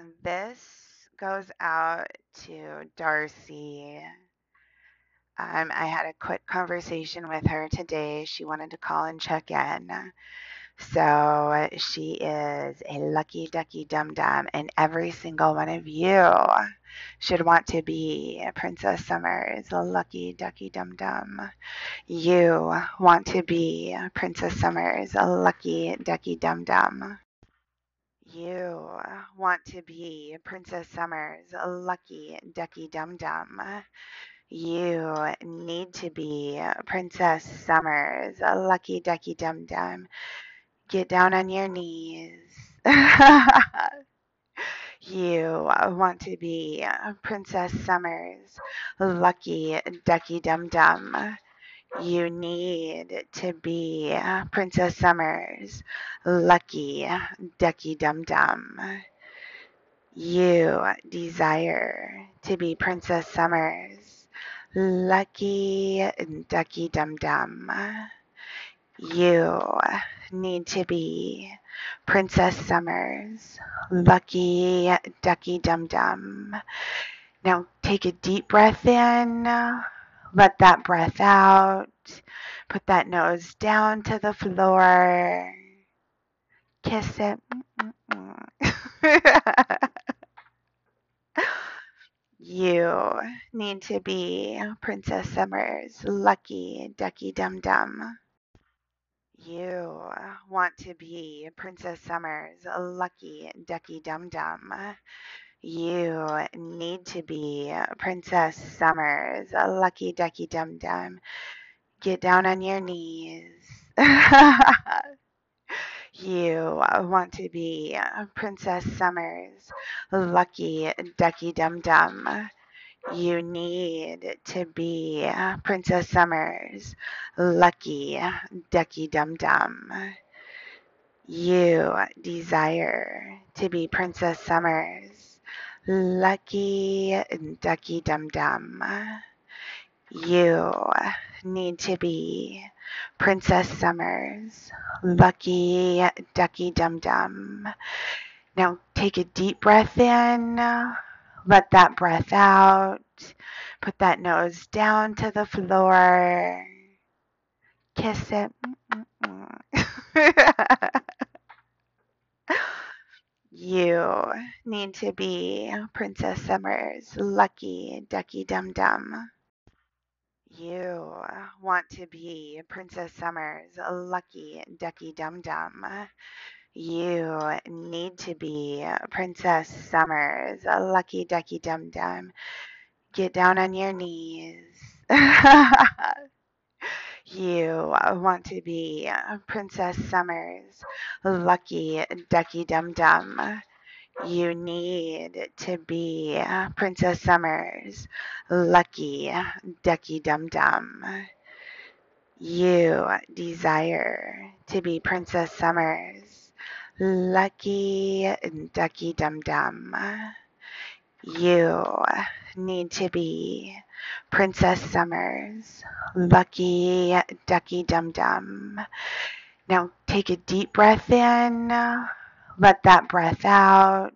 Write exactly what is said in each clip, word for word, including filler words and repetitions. And this goes out to Darcy. Um, I had a quick conversation with her today. She wanted to call and check in. So she is a lucky ducky dum-dum, and every single one of you should want to be Princess Summer's lucky ducky dum-dum. You want to be Princess Summer's lucky ducky dum-dum. You want to be Princess Summer's lucky ducky dum-dum. You need to be Princess Summer's lucky ducky dum-dum. Get down on your knees. You want to be Princess Summer's lucky ducky dum-dum. You need to be Princess Summer's lucky ducky dum-dum. You desire to be Princess Summer's lucky ducky dum-dum. You need to be Princess Summer's lucky ducky dum-dum. Now take a deep breath in, let that breath out, put that nose down to the floor, kiss it. You need to be Princess Summer's lucky ducky dum-dum. You want to be Princess Summer's lucky ducky dum-dum. You need to be Princess Summer's lucky ducky dum-dum. Get down on your knees. You want to be Princess Summer's lucky ducky dum-dum. You need to be Princess Summer's lucky ducky dum-dum. You desire to be Princess Summer's lucky ducky dum-dum. You need to be Princess Summer's lucky ducky dum-dum. Now take a deep breath in. Let that breath out, put that nose down to the floor, kiss it. You need to be Princess Summer's lucky ducky dum-dum. You want to be Princess Summer's lucky ducky dum-dum. You need to be Princess Summer's lucky ducky dum-dum. Get down on your knees. You want to be Princess Summer's lucky ducky dum-dum. You need to be Princess Summer's lucky ducky dum-dum. You desire to be Princess Summer's lucky ducky dum-dum. You need to be Princess Summer's lucky ducky dum-dum. Now take a deep breath in, let that breath out,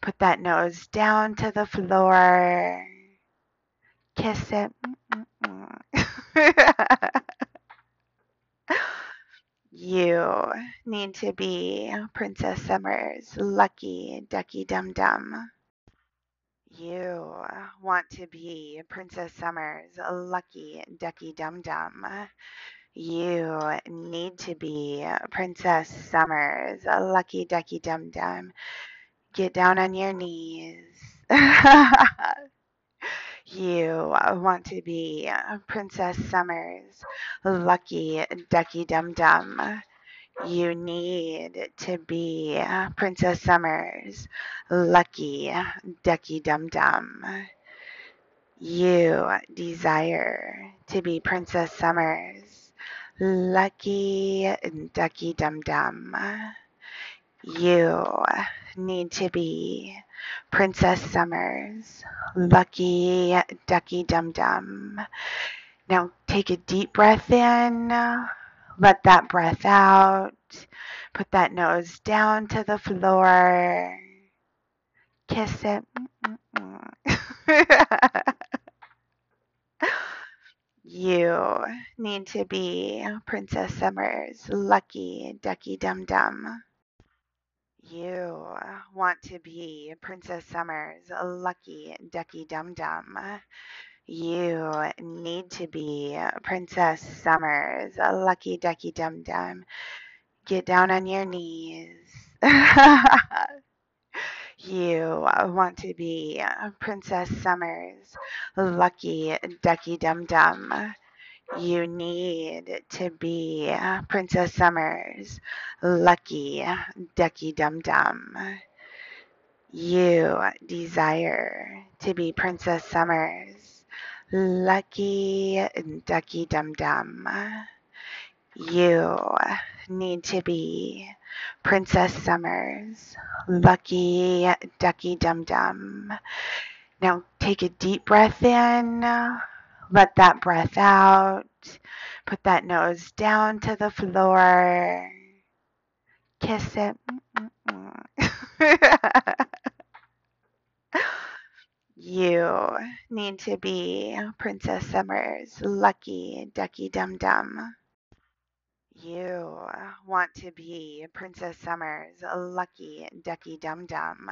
put that nose down to the floor, kiss it. You need to be Princess Summer's lucky ducky dum-dum. You want to be Princess Summer's lucky ducky dum-dum. You need to be Princess Summer's lucky ducky dum-dum. Get down on your knees. You want to be Princess Summer's lucky ducky dum-dum. You need to be Princess Summer's lucky ducky dum-dum. You desire to be Princess Summer's lucky ducky dum-dum. You need to be Princess Summer's lucky ducky dum-dum. Now take a deep breath in, let that breath out, put that nose down to the floor, kiss it. You need to be Princess Summer's lucky ducky dum-dum. You want to be Princess Summer's lucky ducky dum-dum. You need to be Princess Summer's lucky ducky dum-dum. Get down on your knees. You want to be Princess Summer's lucky ducky dum-dum. You need to be Princess Summer's lucky ducky dum-dum. You desire to be Princess Summer's lucky ducky dum-dum. You need to be Princess Summer's lucky ducky dum-dum. Now take a deep breath in, let that breath out, put that nose down to the floor, kiss it. You need to be Princess Summer's lucky ducky dum-dum. You want to be Princess Summer's lucky ducky dum-dum.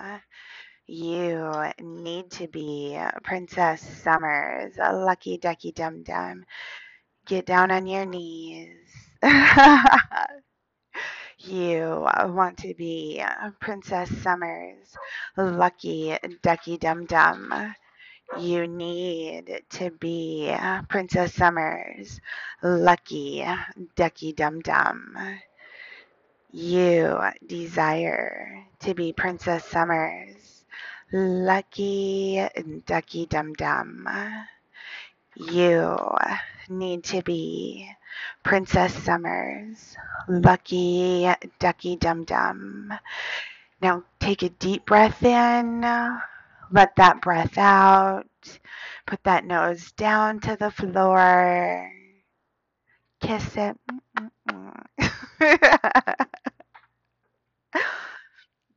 You need to be Princess Summer's lucky ducky dum-dum. Get down on your knees. You want to be Princess Summer's lucky ducky dum-dum. You need to be Princess Summer's lucky ducky dum-dum. You desire to be Princess Summer's lucky ducky dum-dum. You need to be Princess Summer's lucky ducky dum-dum. Now take a deep breath in. Let that breath out, put that nose down to the floor, kiss it.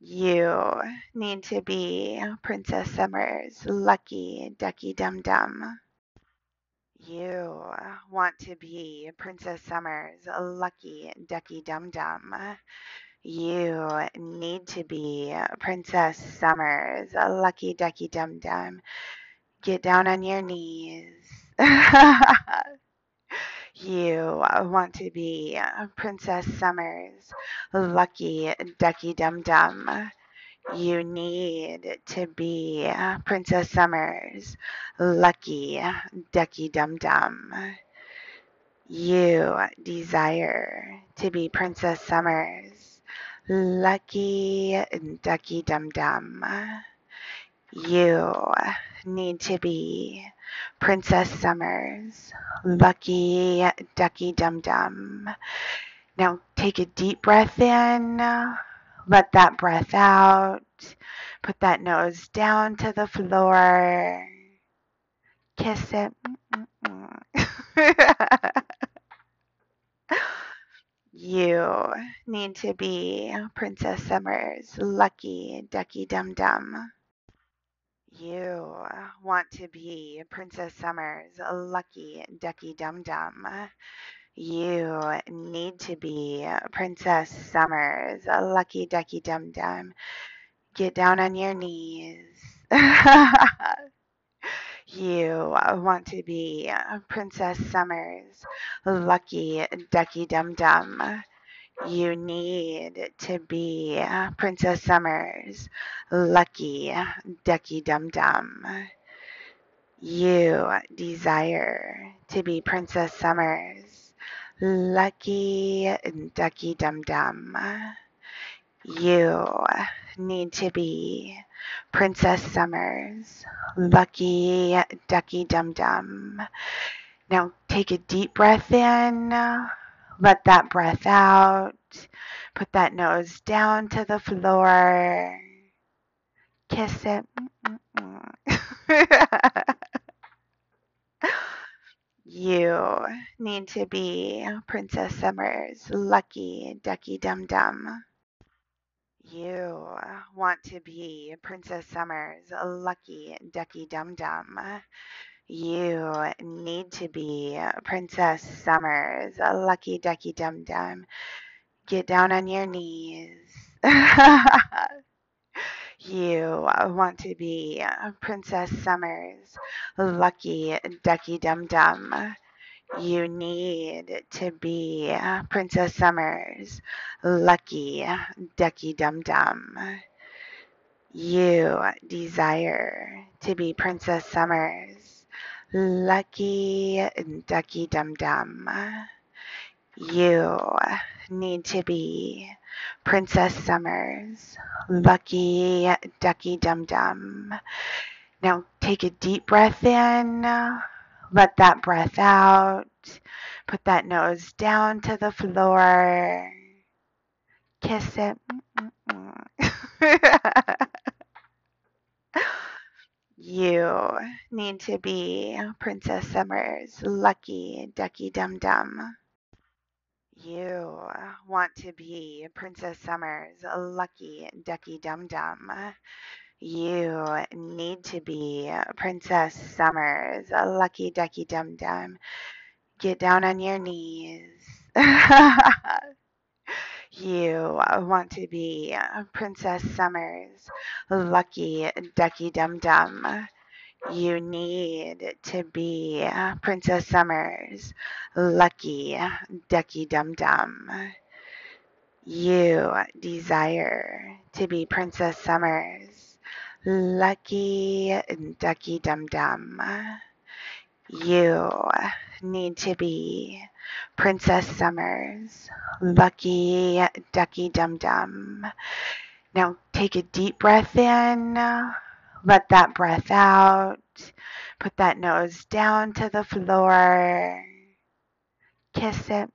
You need to be Princess Summer's lucky ducky dum-dum. You want to be Princess Summer's lucky ducky dum-dum. You need to be Princess Summer's lucky ducky dum-dum. Get down on your knees. You want to be Princess Summer's lucky ducky dum-dum. You need to be Princess Summer's lucky ducky dum-dum. You desire to be Princess Summer's lucky ducky dum-dum. You need to be Princess Summer's lucky ducky dum-dum. Now take a deep breath in, let that breath out, put that nose down to the floor, kiss it. You need to be Princess Summer's lucky ducky dum-dum. You want to be Princess Summer's lucky ducky dum-dum. You need to be Princess Summer's lucky ducky dum-dum. Get down on your knees. You want to be Princess Summer's lucky ducky dum-dum. You need to be Princess Summer's lucky ducky dum-dum. You desire to be Princess Summer's lucky ducky dum-dum. You need to be Princess Summer's lucky ducky dum-dum. Now take a deep breath in, let that breath out, put that nose down to the floor, kiss it. You need to be Princess Summer's lucky ducky dum-dum. You want to be Princess Summer's lucky ducky dum-dum. You need to be Princess Summer's lucky ducky dum-dum. Get down on your knees. You want to be Princess Summer's lucky ducky dum-dum. You need to be Princess Summer's lucky ducky dum-dum. You desire to be Princess Summer's lucky ducky dum-dum. You need to be Princess Summer's lucky ducky dum-dum. Now take a deep breath in. Let that breath out. Put that nose down to the floor. Kiss it. You need to be Princess Summer's lucky ducky dum-dum. You want to be Princess Summer's lucky ducky dum-dum. You need to be Princess Summer's lucky ducky dum-dum. Get down on your knees. You want to be Princess Summer's lucky ducky dum-dum. You need to be Princess Summer's lucky ducky dum-dum. You desire to be Princess Summer's lucky ducky dum-dum. You need to be Princess Summer's lucky ducky dum-dum. Now take a deep breath in. Let that breath out. Put that nose down to the floor. Kiss it.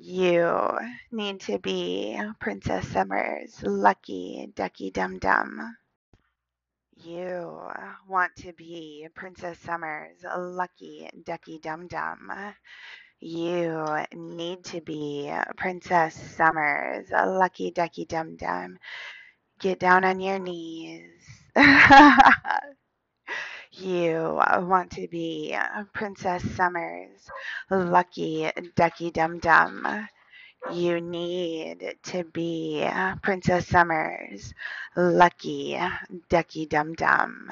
You need to be Princess Summer's lucky ducky dum-dum. You want to be Princess Summer's lucky ducky dum-dum. You need to be Princess Summer's lucky ducky dum-dum. Get down on your knees. You want to be Princess Summer's lucky ducky dum-dum. You need to be Princess Summer's lucky ducky dum-dum.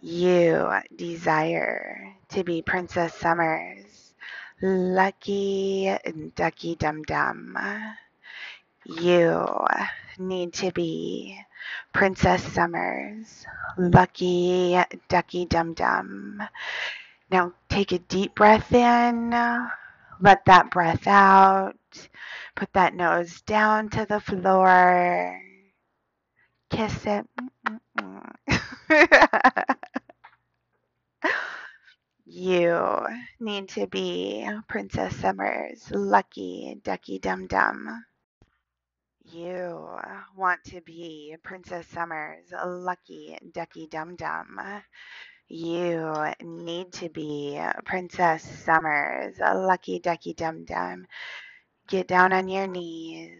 You desire to be Princess Summer's lucky ducky dum-dum. You need to be Princess Summer's lucky ducky dum-dum. Now take a deep breath in. Let that breath out. Put that nose down to the floor. Kiss it. You need to be Princess Summer's lucky ducky dum-dum. You want to be Princess Summer's lucky ducky dum-dum. You need to be Princess Summer's lucky ducky dum-dum. Get down on your knees.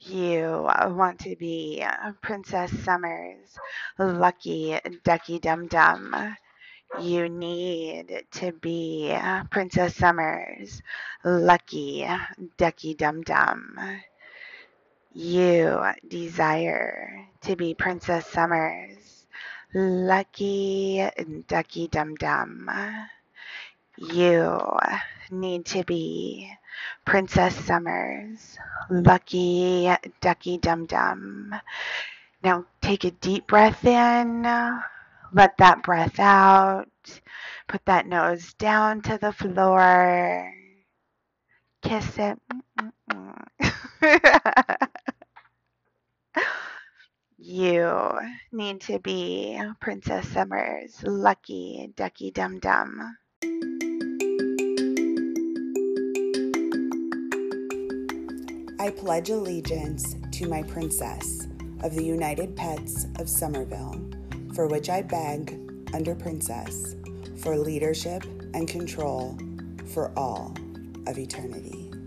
You want to be Princess Summer's lucky ducky dum-dum. You need to be Princess Summer's lucky ducky dum-dum. You desire to be Princess Summer's lucky ducky dum-dum. You need to be Princess Summer's lucky ducky dum-dum. Now take a deep breath in. Let that breath out. Put that nose down to the floor. Kiss it. You need to be Princess Summer's lucky ducky dum-dum. I pledge allegiance to my princess of the United Pets of Somerville, for which I beg, under Princess, for leadership and control, for all of eternity.